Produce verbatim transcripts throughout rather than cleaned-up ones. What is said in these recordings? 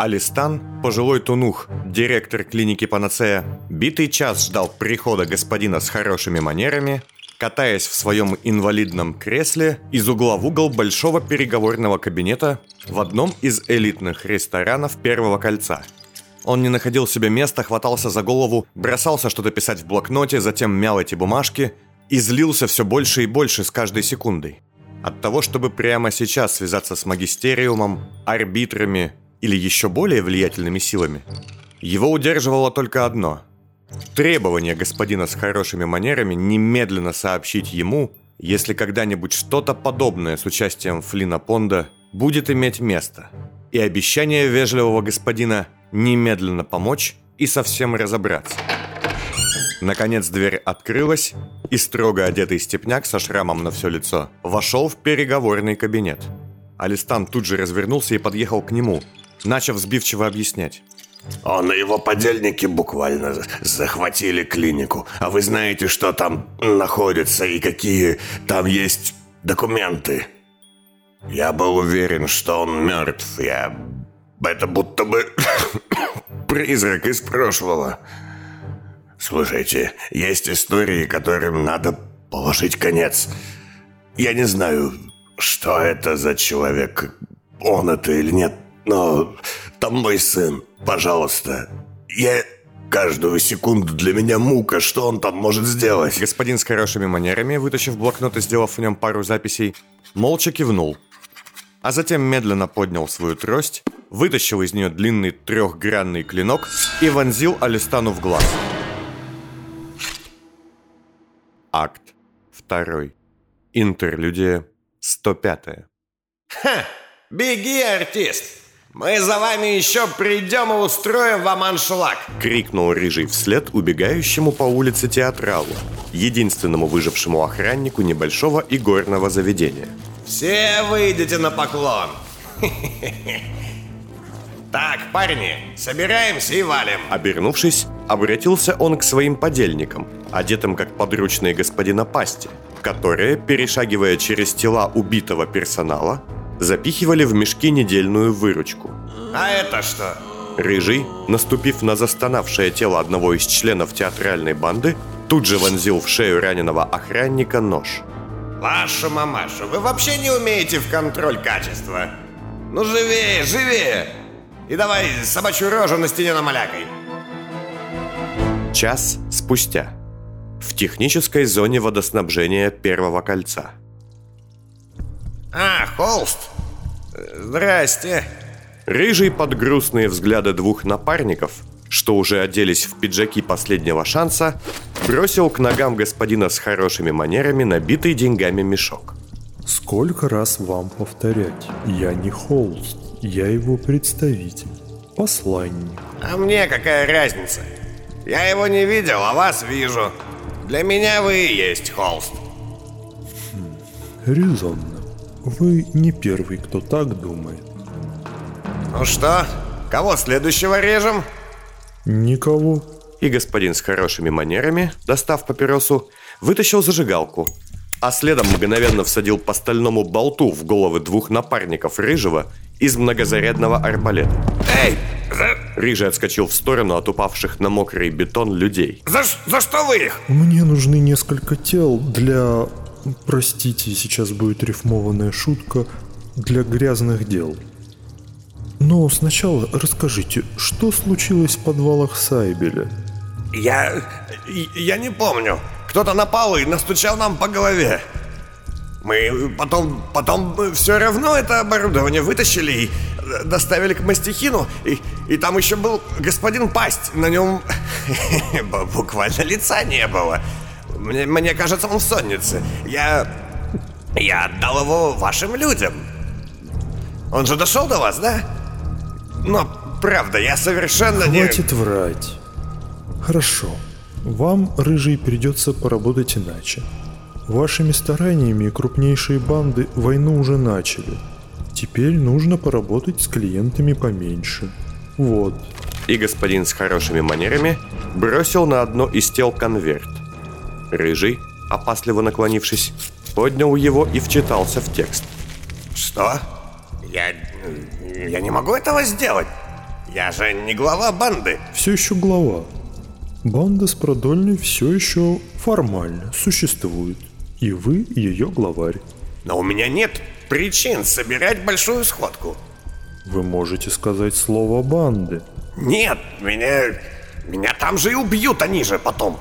Алистан, пожилой тунух, директор клиники Панацея, битый час ждал прихода господина с хорошими манерами, катаясь в своем инвалидном кресле из угла в угол большого переговорного кабинета в одном из элитных ресторанов Первого кольца. Он не находил себе места, хватался за голову, бросался что-то писать в блокноте, затем мял эти бумажки и злился все больше и больше с каждой секундой. От того, чтобы прямо сейчас связаться с магистериумом, арбитрами или еще более влиятельными силами, его удерживало только одно – требование господина с хорошими манерами немедленно сообщить ему, если когда-нибудь что-то подобное с участием Флина Понда будет иметь место, и обещание вежливого господина немедленно помочь и совсем разобраться. Наконец дверь открылась, и строго одетый степняк со шрамом на все лицо вошел в переговорный кабинет. Алистан тут же развернулся и подъехал к нему, начав сбивчиво объяснять. Он и его подельники буквально захватили клинику. А вы знаете, что там находится и какие там есть документы? Я был уверен, что он мертв. Я... Это будто бы призрак из прошлого. Слушайте, есть истории, которым надо положить конец. Я не знаю, что это за человек, он это или нет, но... Там мой сын, пожалуйста. Я... Каждую секунду для меня мука, что он там может сделать? Господин с хорошими манерами, вытащив блокнот и сделав в нем пару записей, молча кивнул. А затем медленно поднял свою трость, вытащил из нее длинный трехгранный клинок и вонзил Алистану в глаз. Акт второй. Интерлюдия сто пятая. Ха! Беги, артист! «Мы за вами еще придем и устроим вам аншлаг!» — крикнул Рыжий вслед убегающему по улице театралу, единственному выжившему охраннику небольшого игорного заведения. «Все выйдете на поклон!» «Так, парни, собираемся и валим!» Обернувшись, обратился он к своим подельникам, одетым как подручные господина Пасти, которые, перешагивая через тела убитого персонала, запихивали в мешки недельную выручку. А это что? Рыжий, наступив на застонавшее тело одного из членов театральной банды, тут же вонзил в шею раненого охранника нож. Вашу мамашу, вы вообще не умеете в контроль качества. Ну живее, живее! И давай собачью рожу на стене намалякай. Час спустя. В технической зоне водоснабжения Первого кольца. А, Холст! Здрасте! Рыжий под грустные взгляды двух напарников, что уже оделись в пиджаки последнего шанса, бросил к ногам господина с хорошими манерами набитый деньгами мешок. Сколько раз вам повторять? Я не Холст, я его представитель, посланник. А мне какая разница? Я его не видел, а вас вижу. Для меня вы и есть Холст. Хм, резонно. Вы не первый, кто так думает. Ну что, кого следующего режем? Никого. И господин с хорошими манерами, достав папиросу, вытащил зажигалку, а следом мгновенно всадил по стальному болту в головы двух напарников Рыжего из многозарядного арбалета. Эй! За... Рыжий отскочил в сторону от упавших на мокрый бетон людей. За, за что вы их? Мне нужны несколько тел для... Простите, сейчас будет рифмованная шутка для грязных дел. Но сначала расскажите, что случилось в подвалах Сайбеля? Я... я не помню. Кто-то напал и настучал нам по голове. Мы потом... потом все равно это оборудование вытащили и доставили к Мастихину. И, и там еще был господин Пасть. На нем буквально лица не было. Мне, мне кажется, он в соннице. Я... я отдал его вашим людям. Он же дошел до вас, да? Но, правда, я совершенно не... Хватит врать. Хорошо. Вам, Рыжий, придется поработать иначе. Вашими стараниями крупнейшие банды войну уже начали. Теперь нужно поработать с клиентами поменьше. Вот. И господин с хорошими манерами бросил на одно из тел конверт. Рыжий, опасливо наклонившись, поднял его и вчитался в текст. Что? Я... я не могу этого сделать. Я же не глава банды. Все еще глава. Банда с Продольной все еще формально существует. И вы ее главарь. Но у меня нет причин собирать большую сходку. Вы можете сказать слово банды. Нет, меня... Меня там же и убьют они же потом.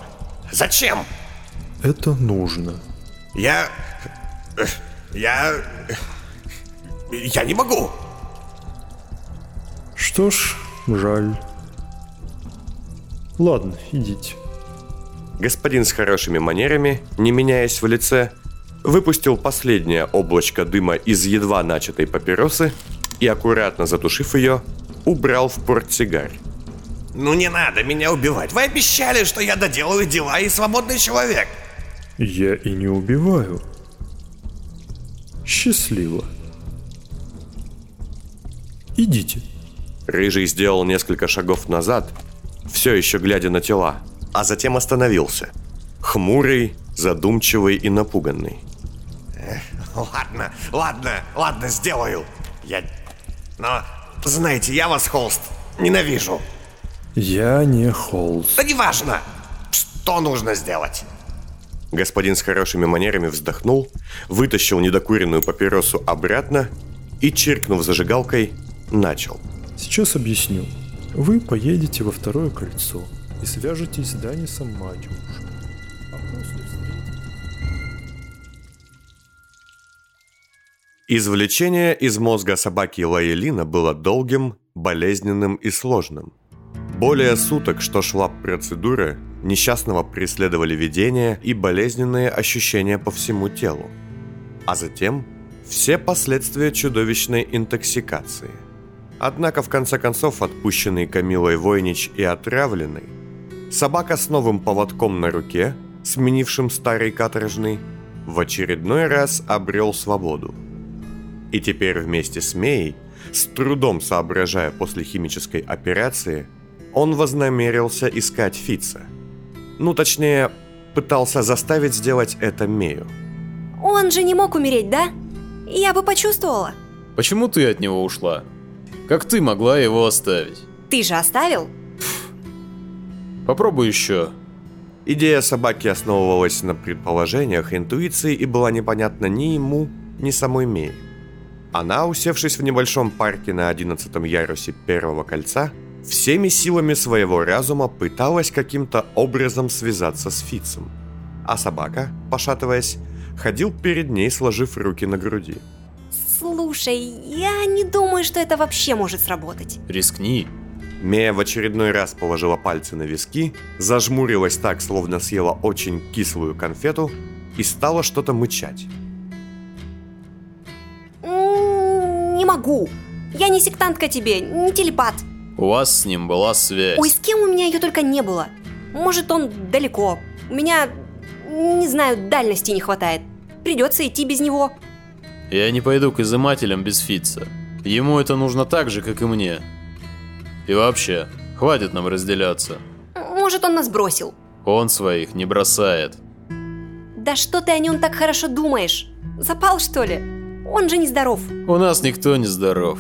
Зачем? Это нужно. Я... Я... Я не могу. Что ж, жаль. Ладно, идите. Господин с хорошими манерами, не меняясь в лице, выпустил последнее облачко дыма из едва начатой папиросы и, аккуратно затушив ее, убрал в портсигарь. Ну не надо меня убивать. Вы обещали, что я доделаю дела и свободный человек. Я и не убиваю. Счастливо. Идите. Рыжий сделал несколько шагов назад, все еще глядя на тела, а затем остановился. Хмурый, задумчивый и напуганный. Ладно, ладно, ладно, сделаю. Я... Но, знаете, я вас, Холст, ненавижу. Я не Холст. Да неважно, что нужно сделать. Господин с хорошими манерами вздохнул, вытащил недокуренную папиросу обратно и, чиркнув зажигалкой, начал. Сейчас объясню. Вы поедете во Второе кольцо и свяжетесь с Данисом Матиушем. А после встретитесь. Извлечение из мозга собаки Лаэлина было долгим, болезненным и сложным. Более суток, что шла процедура, несчастного преследовали видения и болезненные ощущения по всему телу, а затем все последствия чудовищной интоксикации. Однако, в конце концов, отпущенный Камилой Войнич и отравленный, собака с новым поводком на руке, сменившим старый каторжный, в очередной раз обрел свободу. И теперь вместе с Мей, с трудом соображая после химической операции, он вознамерился искать Фитца. Ну, точнее, пытался заставить сделать это Мею. Он же не мог умереть, да? Я бы почувствовала. Почему ты от него ушла? Как ты могла его оставить? Ты же оставил? Пфф. Попробуй еще. Идея собаки основывалась на предположениях, интуиции и была непонятна ни ему, ни самой Мее. Она, усевшись в небольшом парке на одиннадцатом ярусе Первого кольца, всеми силами своего разума пыталась каким-то образом связаться с Фитцем, а собака, пошатываясь, ходил перед ней, сложив руки на груди. Слушай, я не думаю, что это вообще может сработать. Рискни. Мея в очередной раз положила пальцы на виски, зажмурилась так, словно съела очень кислую конфету, и стала что-то мычать. М-м, не могу. Я не сектантка тебе, не телепат. У вас с ним была связь. Ой, с кем у меня ее только не было. Может, он далеко. У меня, не знаю, дальности не хватает. Придется идти без него. Я не пойду к изымателям без Фитца. Ему это нужно так же, как и мне. И вообще, хватит нам разделяться. Может, он нас бросил. Он своих не бросает. Да что ты о нем так хорошо думаешь? Запал, что ли? Он же нездоров. У нас никто не здоров.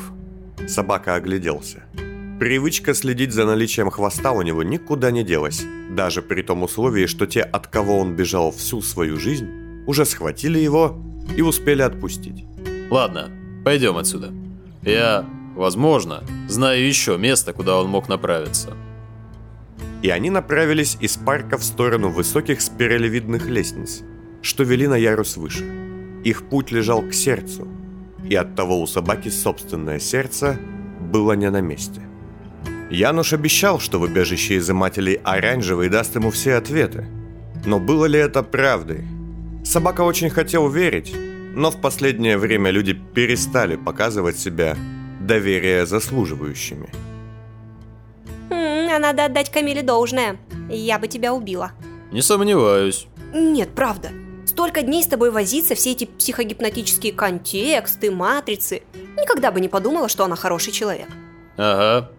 Собака огляделся. Привычка следить за наличием хвоста у него никуда не делась, даже при том условии, что те, от кого он бежал всю свою жизнь, уже схватили его и успели отпустить. Ладно, пойдем отсюда. Я, возможно, знаю еще место, куда он мог направиться. И они направились из парка в сторону высоких спиралевидных лестниц, что вели на ярус выше. Их путь лежал к сердцу, и оттого у собаки собственное сердце было не на месте. Януш обещал, что в убежище изымателей Оранжевый даст ему все ответы. Но было ли это правдой? Собака очень хотел верить, но в последнее время люди перестали показывать себя доверия заслуживающими. А надо отдать Камиле должное. Я бы тебя убила. Не сомневаюсь. Нет, правда. Столько дней с тобой возиться, все эти психогипнотические контексты, матрицы. Никогда бы не подумала, что она хороший человек. Ага.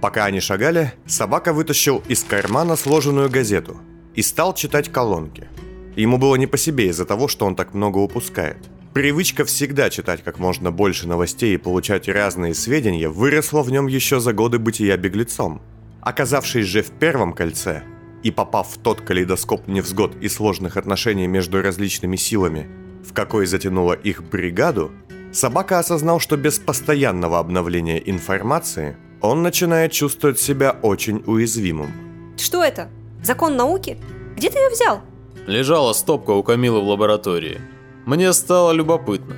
Пока они шагали, собака вытащил из кармана сложенную газету и стал читать колонки. Ему было не по себе из-за того, что он так много упускает. Привычка всегда читать как можно больше новостей и получать разные сведения выросла в нем еще за годы бытия беглецом. Оказавшись же в Первом кольце и попав в тот калейдоскоп невзгод и сложных отношений между различными силами, в какой затянула их бригаду, собака осознал, что без постоянного обновления информации он начинает чувствовать себя очень уязвимым. Что это? Закон науки? Где ты ее взял? Лежала стопка у Камилы в лаборатории. Мне стало любопытно.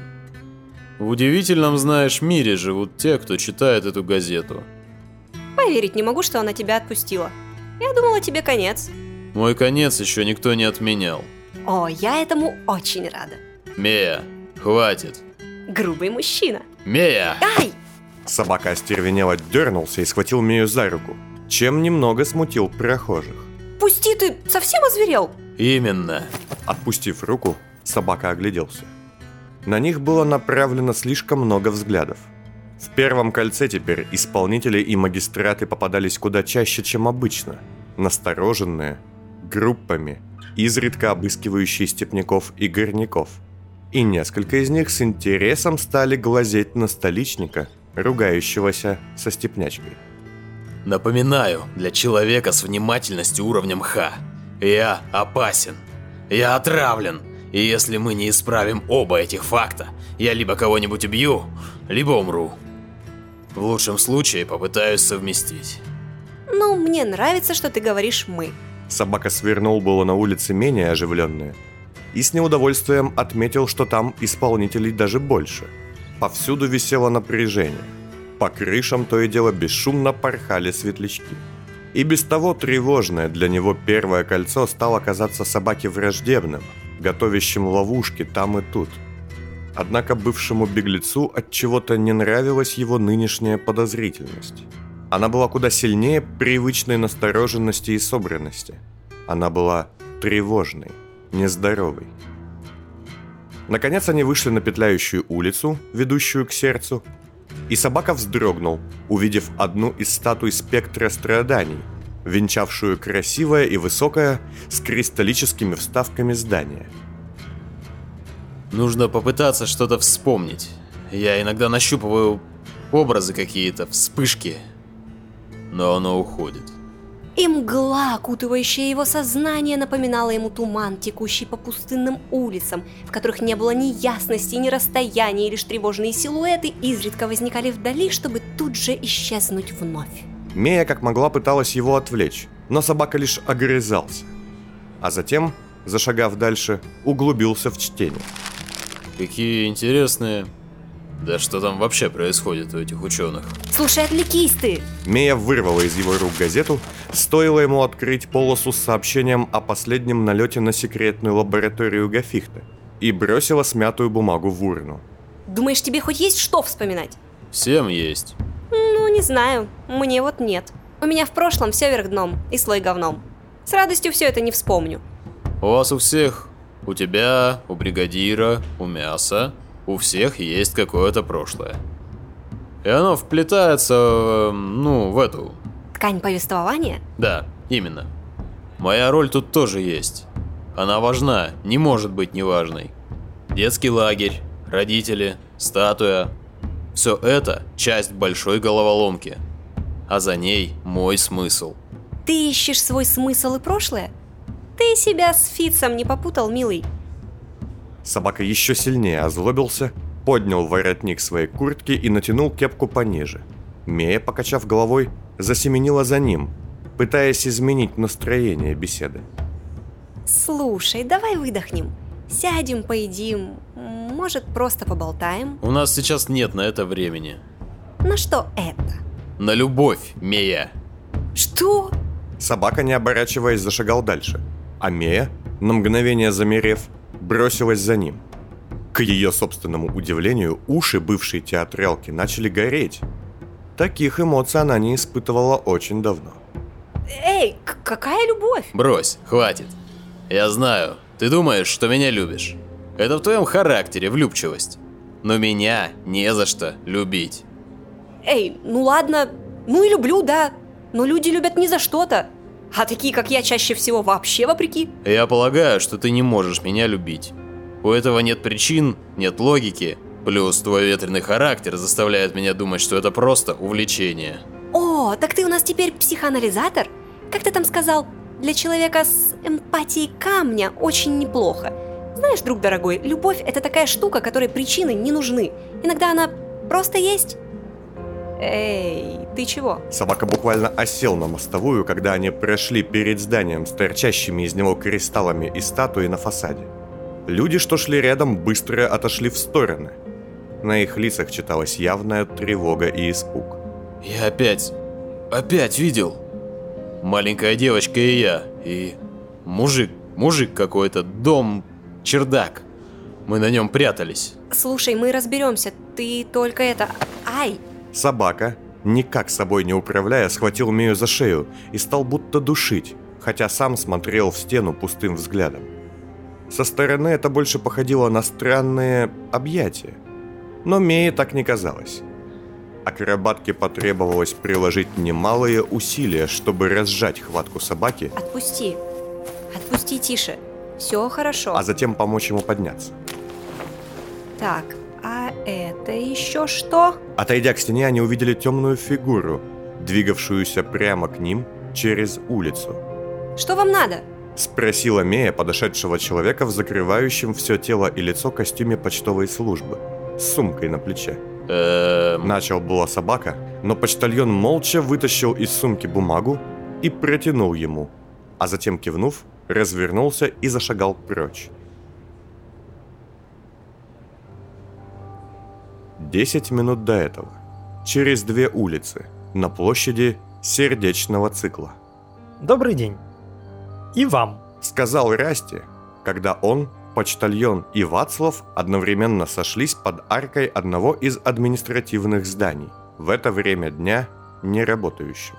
В удивительном, знаешь, мире живут те, кто читает эту газету. Поверить не могу, что она тебя отпустила. Я думала, тебе конец. Мой конец еще никто не отменял. О, я этому очень рада. Мея, хватит. Грубый мужчина. Мея! Ай! Собака остервенело дернулся и схватил Мею за руку, чем немного смутил прохожих. Пусти, ты совсем озверел? Именно. Отпустив руку, собака огляделся. На них было направлено слишком много взглядов. В Первом кольце теперь исполнители и магистраты попадались куда чаще, чем обычно. Настороженные, группами, изредка обыскивающие степняков и горняков. И несколько из них с интересом стали глазеть на столичника, ругающегося со степнячкой. Напоминаю, для человека с внимательностью уровнем Х. Я опасен. Я отравлен. И если мы не исправим оба этих факта, я либо кого-нибудь убью, либо умру. В лучшем случае попытаюсь совместить. Ну, мне нравится, что ты говоришь «мы». Собака свернул было на улицы менее оживленные и с неудовольствием отметил, что там исполнителей даже больше. Повсюду висело напряжение. По крышам то и дело бесшумно порхали светлячки. И без того тревожное для него Первое кольцо стало казаться собаке враждебным, готовящим ловушки там и тут. Однако бывшему беглецу отчего-то не нравилась его нынешняя подозрительность. Она была куда сильнее привычной настороженности и собранности. Она была тревожной, нездоровой. Наконец они вышли на петляющую улицу, ведущую к сердцу, и собака вздрогнул, увидев одну из статуй спектра страданий, венчавшую красивое и высокое с кристаллическими вставками здание. Нужно попытаться что-то вспомнить. Я иногда нащупываю образы какие-то, вспышки, но оно уходит. И мгла, окутывающая его сознание, напоминала ему туман, текущий по пустынным улицам, в которых не было ни ясности, ни расстояния, и лишь тревожные силуэты изредка возникали вдали, чтобы тут же исчезнуть вновь. Мея как могла пыталась его отвлечь, но собака лишь огрызался. А затем, зашагав дальше, углубился в чтение. Какие интересные... Да что там вообще происходит у этих ученых? Слушай, отвлекись ты! Мея вырвала из его рук газету, стоило ему открыть полосу с сообщением о последнем налете на секретную лабораторию Гафихты, и бросила смятую бумагу в урну. Думаешь, тебе хоть есть что вспоминать? Всем есть. Ну, не знаю. Мне вот нет. У меня в прошлом все вверх дном и слой говном. С радостью все это не вспомню. У вас у всех, у тебя, у бригадира, у мяса, у всех есть какое-то прошлое. И оно вплетается, ну, в эту... Ткань повествования? Да, именно. Моя роль тут тоже есть. Она важна, не может быть неважной. Детский лагерь, родители, статуя... Все это часть большой головоломки, а за ней мой смысл. Ты ищешь свой смысл и прошлое? Ты себя с Фитцем не попутал, милый. Собака еще сильнее озлобился, поднял воротник своей куртки и натянул кепку пониже. Мея, покачав головой, засеменила за ним, пытаясь изменить настроение беседы. Слушай, давай выдохнем. Сядем, поедим, может, просто поболтаем? У нас сейчас нет на это времени. На что это? На любовь, Мея. Что? Собака, не оборачиваясь, зашагал дальше, а Мея, на мгновение замерев, бросилась за ним. К ее собственному удивлению, уши бывшей театралки начали гореть. Таких эмоций она не испытывала очень давно. Эй, к- какая любовь? Брось, хватит. Я знаю... Ты думаешь, что меня любишь? Это в твоем характере влюбчивость. Но меня не за что любить. Эй, ну ладно, ну и люблю, да. Но люди любят не за что-то. А такие, как я, чаще всего вообще вопреки. Я полагаю, что ты не можешь меня любить. У этого нет причин, нет логики. Плюс твой ветреный характер заставляет меня думать, что это просто увлечение. О, так ты у нас теперь психоанализатор? Как ты там сказал, для человека с эмпатией камня очень неплохо. Знаешь, друг дорогой, любовь – это такая штука, которой причины не нужны. Иногда она просто есть. Эй, ты чего? Собака буквально осел на мостовую, когда они прошли перед зданием с торчащими из него кристаллами и статуей на фасаде. Люди, что шли рядом, быстро отошли в стороны. На их лицах читалась явная тревога и испуг. Я опять, опять видел. Маленькая девочка и я, и мужик, мужик какой-то, дом, чердак. Мы на нем прятались. Слушай, мы разберемся, ты только это... Ай! Собака, никак собой не управляя, схватил Мею за шею и стал будто душить, хотя сам смотрел в стену пустым взглядом. Со стороны это больше походило на странные объятия, но Мее так не казалось. Акробатке потребовалось приложить немалые усилия, чтобы разжать хватку собаки. Отпусти, отпусти тише, все хорошо. А затем помочь ему подняться. Так, а это еще что? Отойдя к стене, они увидели темную фигуру, двигавшуюся прямо к ним через улицу. Что вам надо? Спросила Мея подошедшего человека в закрывающем все тело и лицо костюме почтовой службы с сумкой на плече. Эм... Начал была собака, но почтальон молча вытащил из сумки бумагу и протянул ему, а затем, кивнув, развернулся и зашагал прочь. Десять минут до этого, через две улицы, на площади сердечного цикла. Добрый день. И вам, сказал Расти, когда он, почтальон и Вацлав одновременно сошлись под аркой одного из административных зданий, в это время дня не работающего.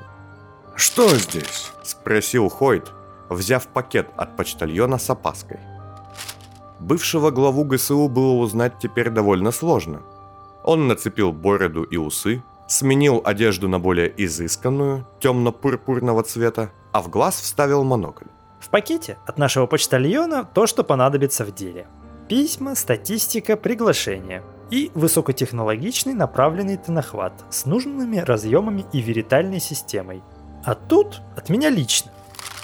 Что здесь? Спросил Хойт, взяв пакет от почтальона с опаской. Бывшего главу ГСУ было узнать теперь довольно сложно. Он нацепил бороду и усы, сменил одежду на более изысканную, темно-пурпурного цвета, а в глаз вставил монокль. В пакете от нашего почтальона то, что понадобится в деле. Письма, статистика, приглашения и высокотехнологичный направленный тонохват с нужными разъемами и веритальной системой. А тут от меня лично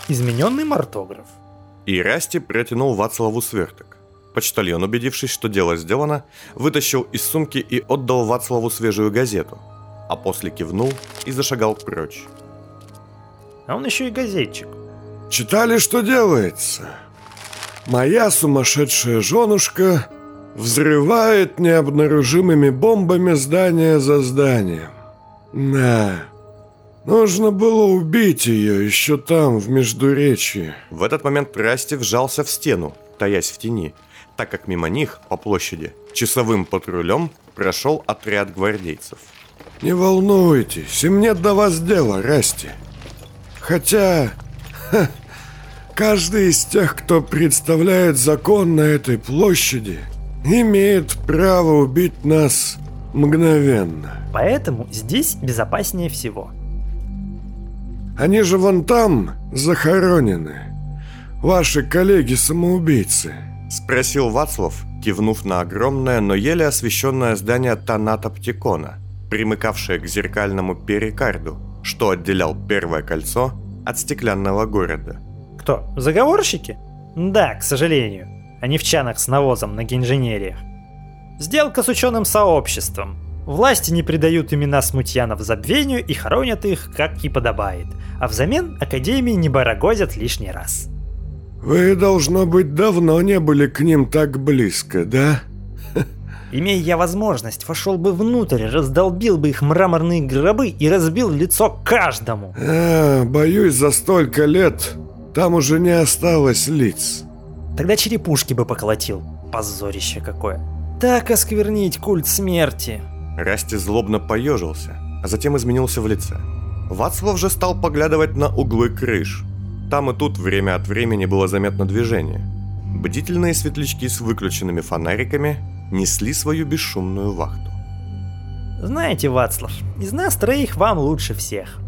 измененный мартограф. И Расти протянул Вацлаву сверток. Почтальон, убедившись, что дело сделано, вытащил из сумки и отдал Вацлаву свежую газету, а после кивнул и зашагал прочь. А он еще и газетчик. Читали, что делается? Моя сумасшедшая женушка взрывает необнаружимыми бомбами здание за зданием. Да, нужно было убить ее еще там, в Междуречье. В этот момент Расти вжался в стену, таясь в тени, так как мимо них, по площади, часовым патрулем прошел отряд гвардейцев. Не волнуйтесь, им нет до вас дела, Расти. Хотя... Каждый из тех, кто представляет закон на этой площади, имеет право убить нас мгновенно. Поэтому здесь безопаснее всего. Они же вон там захоронены. Ваши коллеги-самоубийцы. Спросил Вацлав, кивнув на огромное, но еле освещенное здание Таната Птикона, примыкавшее к зеркальному Перикарду, что отделял Первое кольцо от стеклянного города. Кто? Заговорщики? Да, к сожалению. Они в чанах с навозом на геинженериях. Сделка с ученым сообществом. Власти не придают имена смутьянов забвению и хоронят их, как и подобает. А взамен Академии не барагозят лишний раз. Вы, должно быть, давно не были к ним так близко, да? Имея я возможность, вошел бы внутрь, раздолбил бы их мраморные гробы и разбил лицо каждому. А, боюсь, за столько лет там уже не осталось лиц. Тогда черепушки бы поколотил. Позорище какое. Так осквернить культ смерти. Расти злобно поежился, а затем изменился в лице. Вацлав же стал поглядывать на углы крыш. Там и тут время от времени было заметно движение. Бдительные светлячки с выключенными фонариками несли свою бесшумную вахту. Знаете, Вацлав, из нас троих вам лучше всех.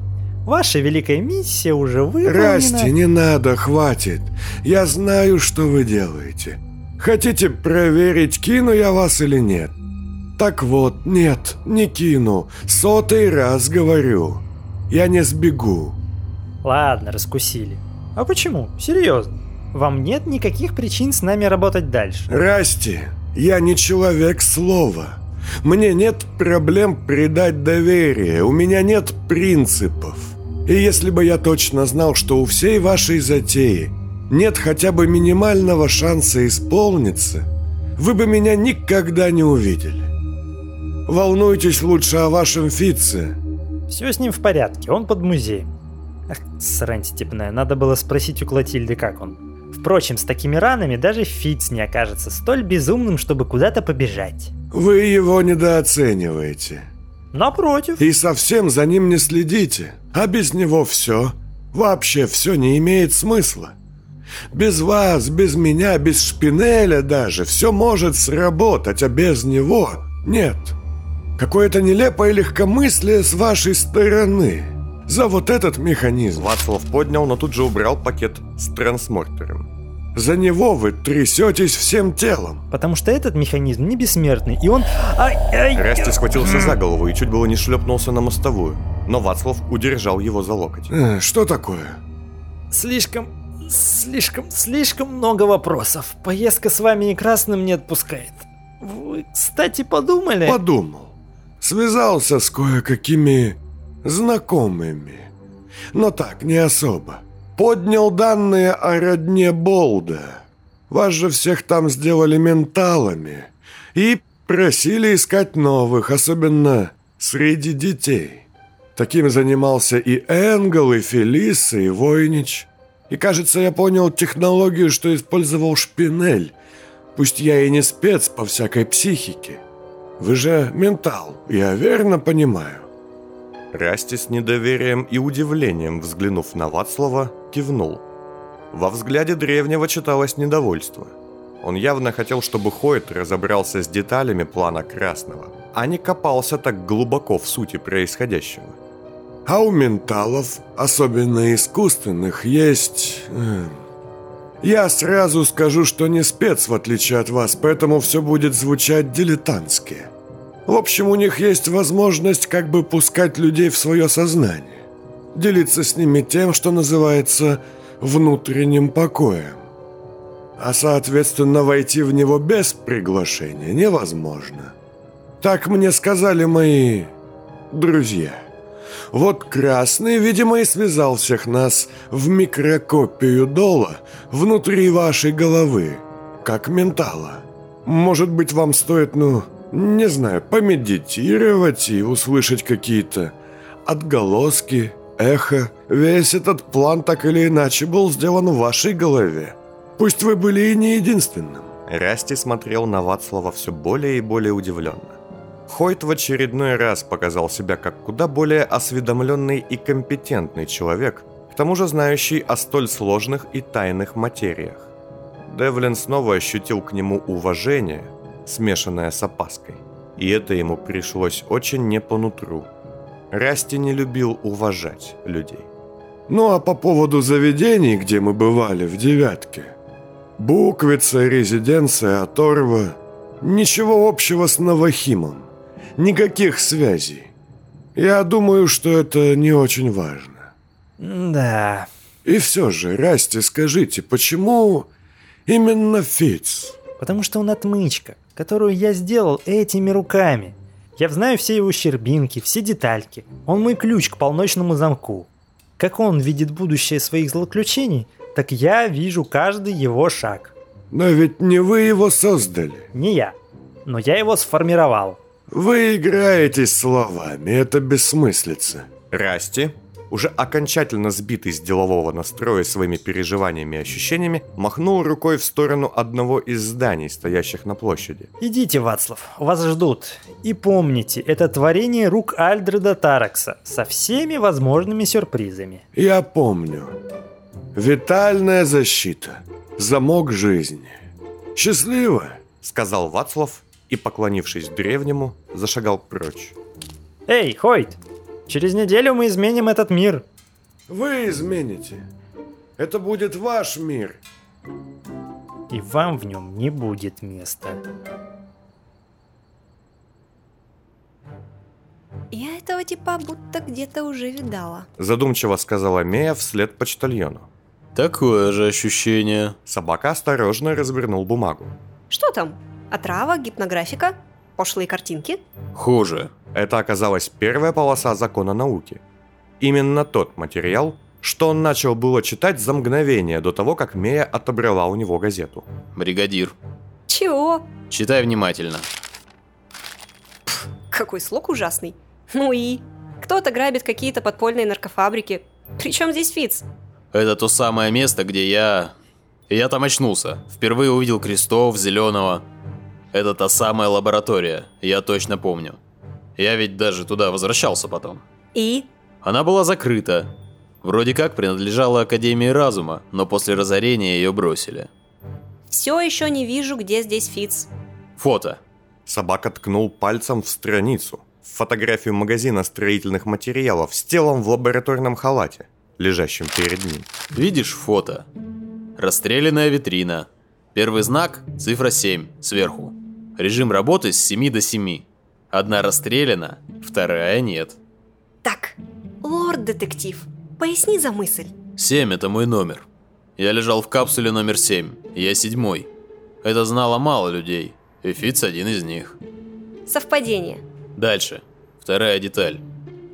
Ваша великая миссия уже выполнена. Расти, не надо, хватит. Я знаю, что вы делаете. Хотите проверить, кину я вас или нет? Так вот, нет, не кину. Сотый раз говорю. Я не сбегу. Ладно, раскусили. А почему? Серьезно. Вам нет никаких причин с нами работать дальше. Расти, я не человек слова. Мне нет проблем придать доверие. У меня нет принципов. И если бы я точно знал, что у всей вашей затеи нет хотя бы минимального шанса исполниться, вы бы меня никогда не увидели. Волнуйтесь лучше о вашем Фитце. Все с ним в порядке, он под музеем. Ах, срань степная, надо было спросить у Клотильды, как он. Впрочем, с такими ранами даже Фитц не окажется столь безумным, чтобы куда-то побежать. Вы его недооцениваете. Напротив. И совсем за ним не следите. А без него все, вообще все не имеет смысла. Без вас, без меня, без Шпинеля даже все может сработать, а без него нет. Какое-то нелепое легкомыслие с вашей стороны. За вот этот механизм. Вацлав поднял, но тут же убрал пакет с трансмортером. За него вы трясетесь всем телом. Потому что этот механизм не бессмертный, и он... Ай, ай, Расти схватился за голову и чуть было не шлепнулся на мостовую. Но Вацлав удержал его за локоть. Что такое? Слишком, слишком, слишком много вопросов. Поездка с вами и красным не отпускает. Вы, кстати, подумали? Подумал. Связался с кое-какими знакомыми. Но так, не особо. Поднял данные о родне Болда. Вас же всех там сделали менталами. И просили искать новых, особенно среди детей. Таким занимался и Энгл, и Фелис, и Войнич. И, кажется, я понял технологию, что использовал Шпинель. Пусть я и не спец по всякой психике. Вы же ментал, я верно понимаю. Расти с недоверием и удивлением, взглянув на Вацлава, кивнул. Во взгляде древнего читалось недовольство. Он явно хотел, чтобы Хойт разобрался с деталями плана Красного, а не копался так глубоко в сути происходящего. А у менталов, особенно искусственных, есть... Я сразу скажу, что не спец, в отличие от вас, поэтому все будет звучать дилетантски. В общем, у них есть возможность как бы пускать людей в свое сознание, делиться с ними тем, что называется внутренним покоем. А соответственно, войти в него без приглашения невозможно. Так мне сказали мои друзья. Вот Красный, видимо, и связал всех нас в микрокопию Дола внутри вашей головы, как ментала. Может быть, вам стоит, ну, не знаю, помедитировать и услышать какие-то отголоски, эхо. Весь этот план так или иначе был сделан в вашей голове. Пусть вы были и не единственным. Расти смотрел на Вацлава все более и более удивленно. Хойт в очередной раз показал себя как куда более осведомленный и компетентный человек, к тому же знающий о столь сложных и тайных материях. Девлин снова ощутил к нему уважение, смешанное с опаской, и это ему пришлось очень не по нутру. Расти не любил уважать людей. Ну а по поводу заведений, где мы бывали в девятке, Буквица, резиденция, Оторва, ничего общего с Новохимом. Никаких связей. Я думаю, что это не очень важно. Да. И все же, Расти, скажите, почему именно Фитц? Потому что он отмычка, которую я сделал этими руками. Я знаю все его щербинки, все детальки. Он мой ключ к полночному замку. Как он видит будущее своих злоключений, так я вижу каждый его шаг. Но ведь не вы его создали. Не я, но я его сформировал. Вы играетесь словами, это бессмыслица. Расти, уже окончательно сбитый с делового настроя своими переживаниями и ощущениями, махнул рукой в сторону одного из зданий, стоящих на площади. Идите, Вацлав, вас ждут. И помните, это творение рук Альдреда Тарокса со всеми возможными сюрпризами. Я помню. Витальная защита. Замок жизни. Счастливо, сказал Вацлав. И, поклонившись древнему, зашагал прочь. Эй, Хойт! Через неделю мы изменим этот мир. Вы измените. Это будет ваш мир. и вам в нем не будет места. Я этого типа будто где-то уже видала. Задумчиво сказала Мея вслед почтальону. Такое же ощущение. Собака осторожно развернул бумагу. Что там? Отрава, гипнографика, пошлые картинки? Хуже. Это оказалась первая полоса закона науки. Именно тот материал, что он начал было читать за мгновение до того, как Мея отобрала у него газету. Бригадир. Чего? Читай внимательно. Пф, какой слог ужасный. Ну и? Кто-то грабит какие-то подпольные наркофабрики. Причем здесь Фитц? Это то самое место, где я... Я там очнулся. Впервые увидел Крестов, Зеленого. Это та самая лаборатория, я точно помню. Я ведь даже туда возвращался потом. И? Она была закрыта. Вроде как принадлежала Академии Разума, но после разорения ее бросили. Все еще не вижу, где здесь Фитц. Фото. Собака ткнул пальцем в страницу. Фотографию магазина строительных материалов с телом в лабораторном халате, лежащим перед ним. Видишь фото? Расстрелянная витрина. Первый знак – цифра семь, сверху. Режим работы с семи до семи. Одна расстреляна, вторая нет. Так, лорд-детектив, поясни за мысль. семь – это мой номер. Я лежал в капсуле номер семь, я седьмой. Это знало мало людей, и Фитц один из них. Совпадение. Дальше. Вторая деталь.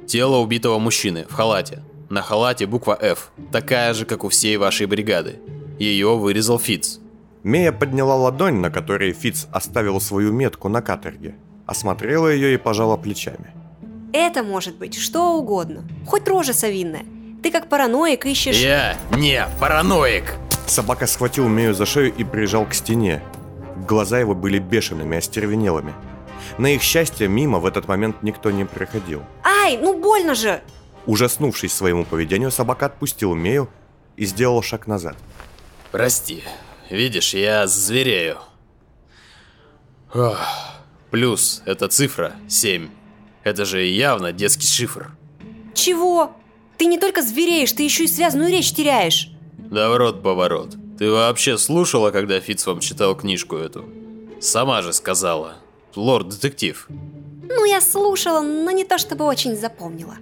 Тело убитого мужчины в халате. На халате буква F, такая же, как у всей вашей бригады. Ее вырезал Фитц. Мея подняла ладонь, на которой Фитц оставил свою метку на каторге, осмотрела ее и пожала плечами. Это может быть что угодно, хоть рожа совинная. Ты как параноик ищешь... Я не параноик! Собака схватил Мею за шею и прижал к стене. Глаза его были бешеными, остервенелыми. На их счастье, мимо в этот момент никто не проходил. Ай, ну больно же! Ужаснувшись своему поведению, собака отпустил Мею и сделал шаг назад. Прости. Видишь, я зверею. Ох, плюс эта цифра семь. Это же явно детский шифр. Чего? Ты не только звереешь, ты еще и связанную речь теряешь. Да в рот-поворот. Ты вообще слушала, когда Фитц вам читал книжку эту? Сама же сказала. Лорд-детектив. Ну, я слушала, но не то чтобы очень запомнила.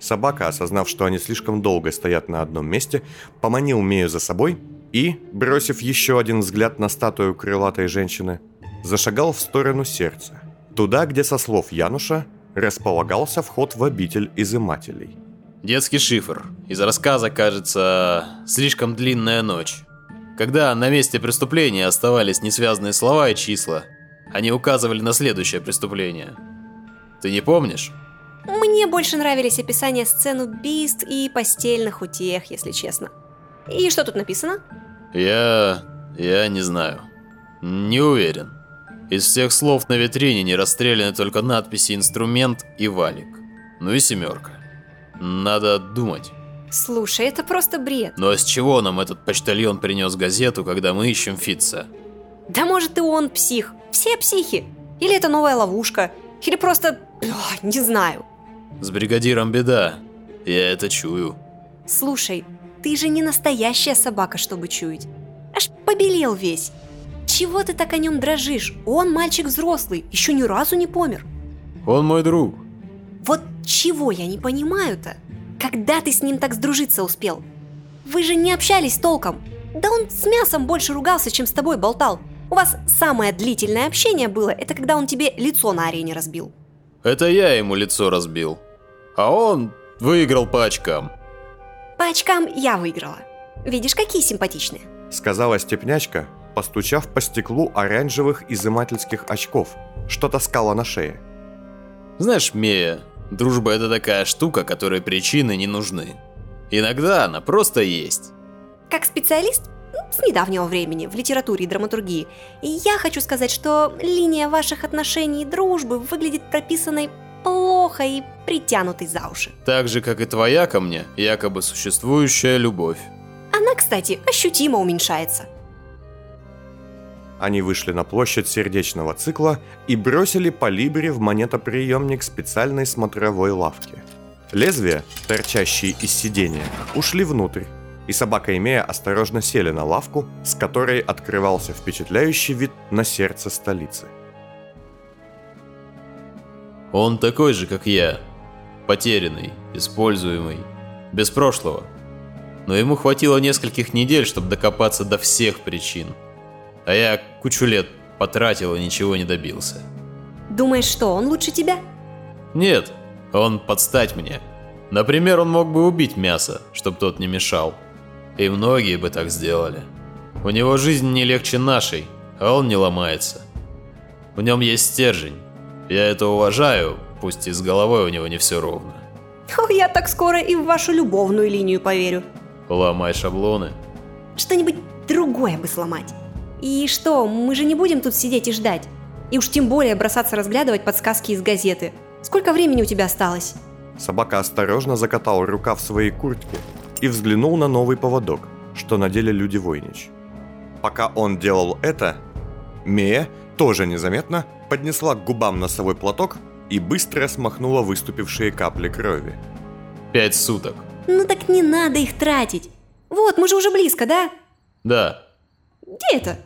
Собака, осознав, что они слишком долго стоят на одном месте, поманил Мею за собой... И, бросив еще один взгляд на статую крылатой женщины, зашагал в сторону сердца, туда, где, со слов Януша, располагался вход в обитель изымателей. Детский шифр. Из рассказа, кажется, слишком длинная ночь. Когда на месте преступления оставались несвязанные слова и числа, они указывали на следующее преступление. Ты не помнишь? Мне больше нравились описания сцен убийств и постельных утех, если честно. И что тут написано? Я... я не знаю. Не уверен. Из всех слов на витрине не расстреляны только надписи «инструмент» и «валик». Ну и семерка. Надо думать. Слушай, это просто бред. Но с чего нам этот почтальон принес газету, когда мы ищем Фитца? Да может и он псих. Все психи. Или это новая ловушка. Или просто... Ох, не знаю. С бригадиром беда. Я это чую. Слушай... Ты же не настоящая собака, чтобы чуять. Аж побелел весь. Чего ты так о нем дрожишь? Он мальчик взрослый, еще ни разу не помер. Он мой друг. Вот чего я не понимаю-то? Когда ты с ним так сдружиться успел? Вы же не общались толком. Да он с мясом больше ругался, чем с тобой болтал. У вас самое длительное общение было, это когда он тебе лицо на арене разбил. Это я ему лицо разбил. А он выиграл по очкам. По очкам я выиграла. Видишь, какие симпатичные. Сказала степнячка, постучав по стеклу оранжевых изымательских очков, что таскала на шее. Знаешь, Мея, дружба — это такая штука, которой причины не нужны. Иногда она просто есть. Как специалист с недавнего времени в литературе и драматургии, я хочу сказать, что линия ваших отношений и дружбы выглядит прописанной плохо и притянутый за уши. Так же, как и твоя ко мне, якобы существующая любовь. Она, кстати, ощутимо уменьшается. Они вышли на площадь сердечного цикла и бросили полибри в монетоприемник специальной смотровой лавки. Лезвия, торчащие из сидения, ушли внутрь, и собака и Мея осторожно сели на лавку, с которой открывался впечатляющий вид на сердце столицы. «Он такой же, как я. Потерянный, используемый, без прошлого. Но ему хватило нескольких недель, чтобы докопаться до всех причин. А я кучу лет потратил и ничего не добился». «Думаешь, что он лучше тебя?» «Нет, он под стать мне. Например, он мог бы убить мясо, чтобы тот не мешал. И многие бы так сделали. У него жизнь не легче нашей, а он не ломается. В нем есть стержень. Я это уважаю, пусть и с головой у него не все ровно». «Я так скоро и в вашу любовную линию поверю». «Ломай шаблоны». «Что-нибудь другое бы сломать. И что, мы же не будем тут сидеть и ждать. И уж тем более бросаться разглядывать подсказки из газеты. Сколько времени у тебя осталось?» Собака осторожно закатал рукав своей куртки и взглянул на новый поводок, что надели люди Войнич. Пока он делал это, Мея, тоже незаметно, поднесла к губам носовой платок и быстро смахнула выступившие капли крови. «Пять суток». «Ну так не надо их тратить. Вот, мы же уже близко, да?» «Да». «Где это?»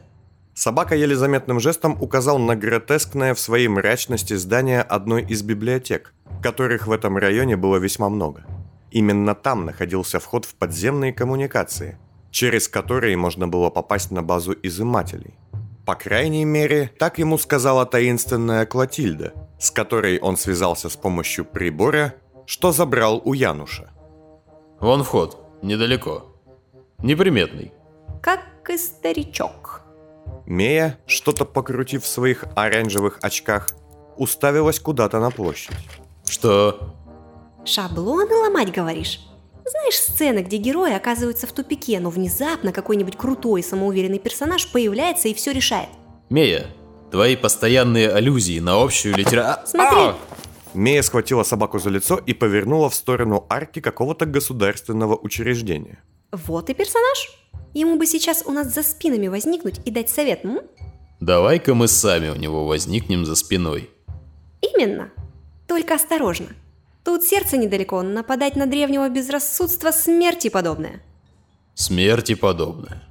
Собака еле заметным жестом указал на гротескное в своей мрачности здание одной из библиотек, которых в этом районе было весьма много. Именно там находился вход в подземные коммуникации, через которые можно было попасть на базу изымателей. По крайней мере, так ему сказала таинственная Клотильда, с которой он связался с помощью прибора, что забрал у Януша. «Вон вход, недалеко. Неприметный». «Как и старичок». Мея, что-то покрутив в своих оранжевых очках, уставилась куда-то на площадь. «Что?» «Шаблоны ломать, говоришь? Знаешь, сцены, где герои оказываются в тупике, но внезапно какой-нибудь крутой самоуверенный персонаж появляется и все решает». «Мея, твои постоянные аллюзии на общую литера...» «Смотри!» А! Мея схватила собаку за лицо и повернула в сторону арки какого-то государственного учреждения. «Вот и персонаж. Ему бы сейчас у нас за спинами возникнуть и дать совет, м?» «Давай-ка мы сами у него возникнем за спиной». «Именно. Только осторожно. Тут сердце недалеко, нападать на древнего безрассудства смерти подобное». «Смерти подобное».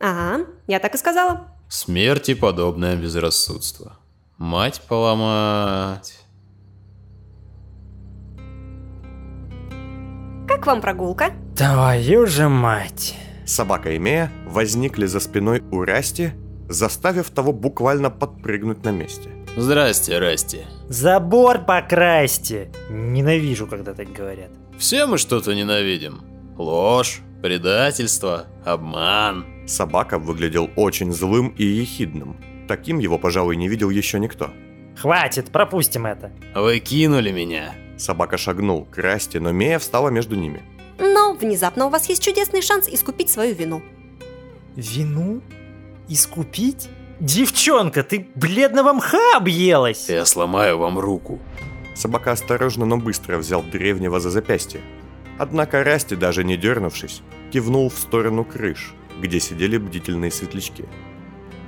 «Ага, я так и сказала». «Смерти подобное безрассудство. Мать поломать». «Как вам прогулка?» «Твою же мать!» Собака и Мея возникли за спиной у Расти, заставив того буквально подпрыгнуть на месте. «Здрасте, Расти». «Забор покрасьте. Ненавижу, когда так говорят». «Все мы что-то ненавидим. Ложь, предательство, обман». Собака выглядел очень злым и ехидным. Таким его, пожалуй, не видел еще никто. «Хватит, пропустим это». «Вы кинули меня». Собака шагнул к Расти, но Мея встала между ними. «Но внезапно у вас есть чудесный шанс искупить свою вину». «Вину? Искупить? Девчонка, ты бледного мха объелась!» «Я сломаю вам руку!» Собака осторожно, но быстро взял древнего за запястье. Однако Расти, даже не дернувшись, кивнул в сторону крыш, где сидели бдительные светлячки.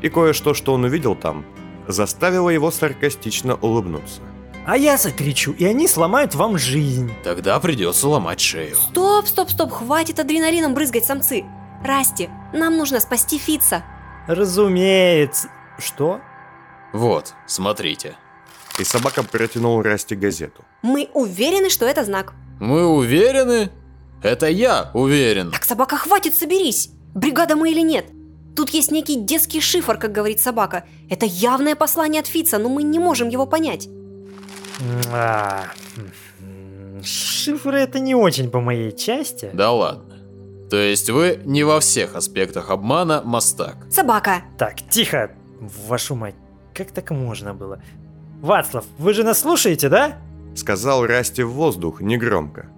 И кое-что, что он увидел там, заставило его саркастично улыбнуться. «А я закричу, и они сломают вам жизнь!» «Тогда придется ломать шею!» «Стоп, стоп, стоп! Хватит адреналином брызгать, самцы! Расти, нам нужно спасти Фитца!» «Разумеется. Что?» «Вот, смотрите». И собака протянул Расти газету. «Мы уверены, что это знак». «Мы уверены? Это я уверен». «Так, собака, хватит, соберись. Бригада мы или нет? Тут есть некий детский шифр, как говорит собака. Это явное послание от Фитца, но мы не можем его понять». «Шифры — это не очень по моей части». «Да ладно. То есть вы не во всех аспектах обмана мастак». «Собака!» «Так, тихо! Вашу мать, как так можно было? Вацлав, вы же нас слушаете, да?» Сказал Расти в воздух негромко.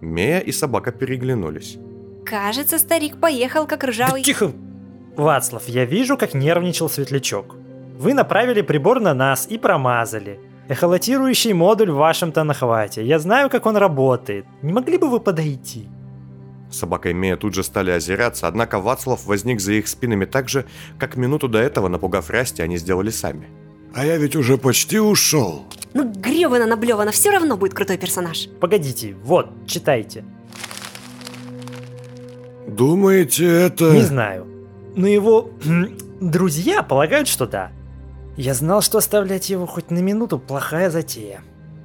Мея и собака переглянулись. «Кажется, старик поехал как ржавый». «Да тихо! Вацлав, я вижу, как нервничал светлячок. Вы направили прибор на нас и промазали. Эхолотирующий модуль в вашем-то нахвате. Я знаю, как он работает. Не могли бы вы подойти?» Собака и Мея тут же стали озираться, однако Вацлав возник за их спинами так же, как минуту до этого, напугав Расти, они сделали сами. «А я ведь уже почти ушел». «Ну грёбано-наблёвано, все равно будет крутой персонаж». «Погодите, вот, читайте». Думаете, это... Не знаю. Но его друзья полагают, что да. Я знал, что оставлять его хоть на минуту плохая затея.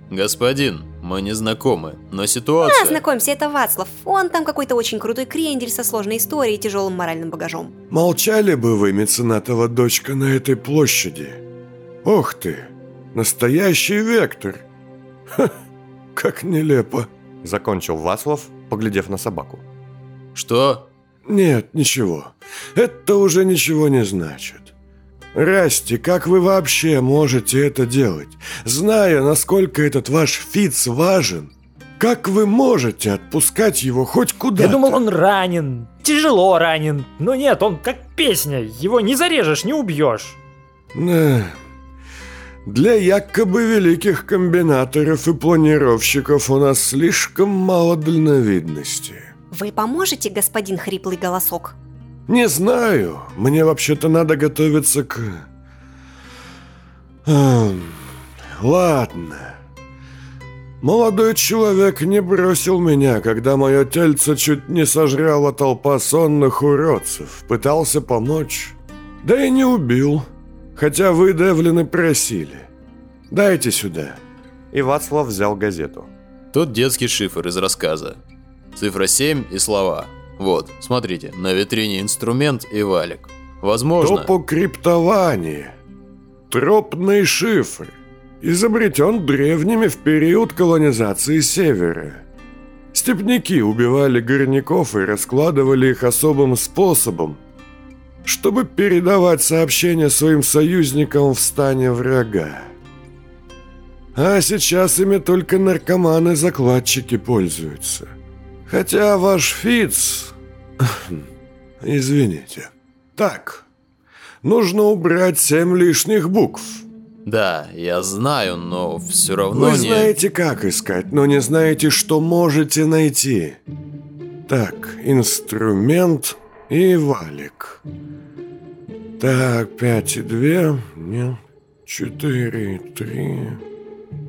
Господин, мы не знакомы, но ситуация... А, знакомься, это Вацлав. Он там какой-то очень крутой крендель со сложной историей и тяжелым моральным багажом. Молчали бы вы, меценатова дочка, на этой площади. Ох ты, настоящий вектор. Ха, как нелепо. Закончил Вацлав, поглядев на собаку. Что? Нет, ничего. Это уже ничего не значит. Расти, как вы вообще можете это делать? Зная, насколько этот ваш Фитц важен, как вы можете отпускать его хоть куда-то? Я думал, он ранен, тяжело ранен. Но нет, он как песня, его не зарежешь, не убьешь. Для якобы великих комбинаторов и планировщиков у нас слишком мало дальновидности. Вы поможете, господин хриплый голосок? Не знаю. Мне вообще-то надо готовиться к... Ладно. Молодой человек не бросил меня, когда мое тельце чуть не сожрала толпа сонных уродцев. Пытался помочь. Да и не убил. Хотя вы, Девлин, и просили. Дайте сюда. И Вацлав взял газету. Тут детский шифр из рассказа. Цифра семь и слова. Вот, смотрите, на витрине инструмент и валик. Возможно... Топокриптование. Тропный шифр. Изобретен древними в период колонизации Севера. Степняки убивали горняков и раскладывали их особым способом, чтобы передавать сообщения своим союзникам в стане врага. А сейчас ими только наркоманы-закладчики пользуются. Хотя ваш Фитц... Извините. Так, нужно убрать семь лишних букв. Да, я знаю, но все равно... Вы не... знаете, как искать, но не знаете, что можете найти. Так, инструмент и валик. Так, пять и две... Нет, четыре и три...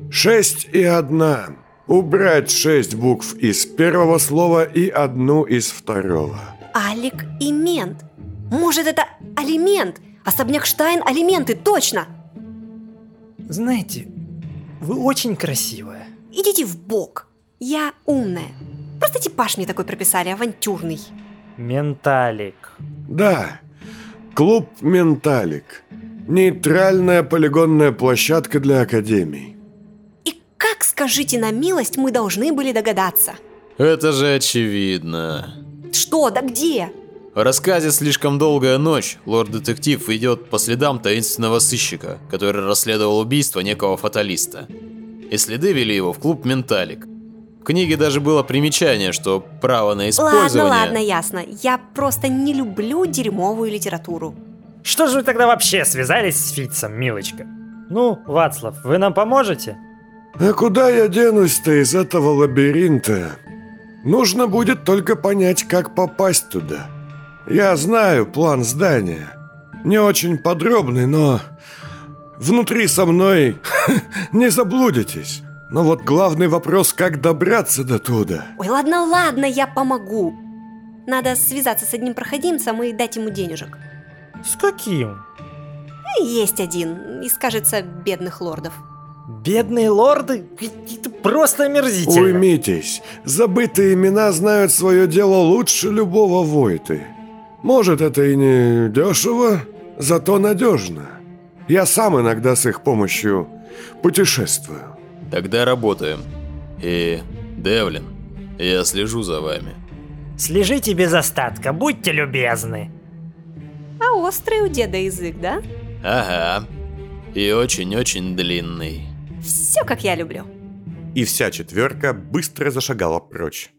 Шесть и одна... Убрать шесть букв из первого слова и одну из второго. Алик и мент. Может, это алимент? Особняк Штайн, алименты, точно! Знаете, вы очень красивая. Идите в бок. Я умная. Просто типаж мне такой прописали, авантюрный. Менталик. Да, клуб Менталик. Нейтральная полигонная площадка для академии. Как, скажите на милость, мы должны были догадаться? Это же очевидно. Что? Да где? В рассказе «Слишком долгая ночь» лорд-детектив идет по следам таинственного сыщика, который расследовал убийство некого фаталиста. И следы вели его в клуб «Менталик». В книге даже было примечание, что право на использование... Ладно, ладно, ясно. Я просто не люблю дерьмовую литературу. Что же вы тогда вообще связались с Фитцем, милочка? Ну, Вацлав, вы нам поможете? А куда я денусь-то из этого лабиринта? Нужно будет только понять, как попасть туда. Я знаю план здания. Не очень подробный, но... Внутри со мной не заблудитесь. Но вот главный вопрос, как добраться до туда. Ой, ладно, ладно, я помогу. Надо связаться с одним проходимцем и дать ему денежек. С каким? Есть один, из, кажется, бедных лордов. Бедные лорды? Это просто омерзительно. Уймитесь. Забытые имена знают свое дело лучше любого войты. Может, это и не дешево, зато надежно. Я сам иногда с их помощью путешествую. Тогда работаем. И, Девлин, я слежу за вами. Слежите без остатка, будьте любезны. А острый у деда язык, да? Ага. И очень-очень длинный. Все, как я люблю. И вся четверка быстро зашагала прочь.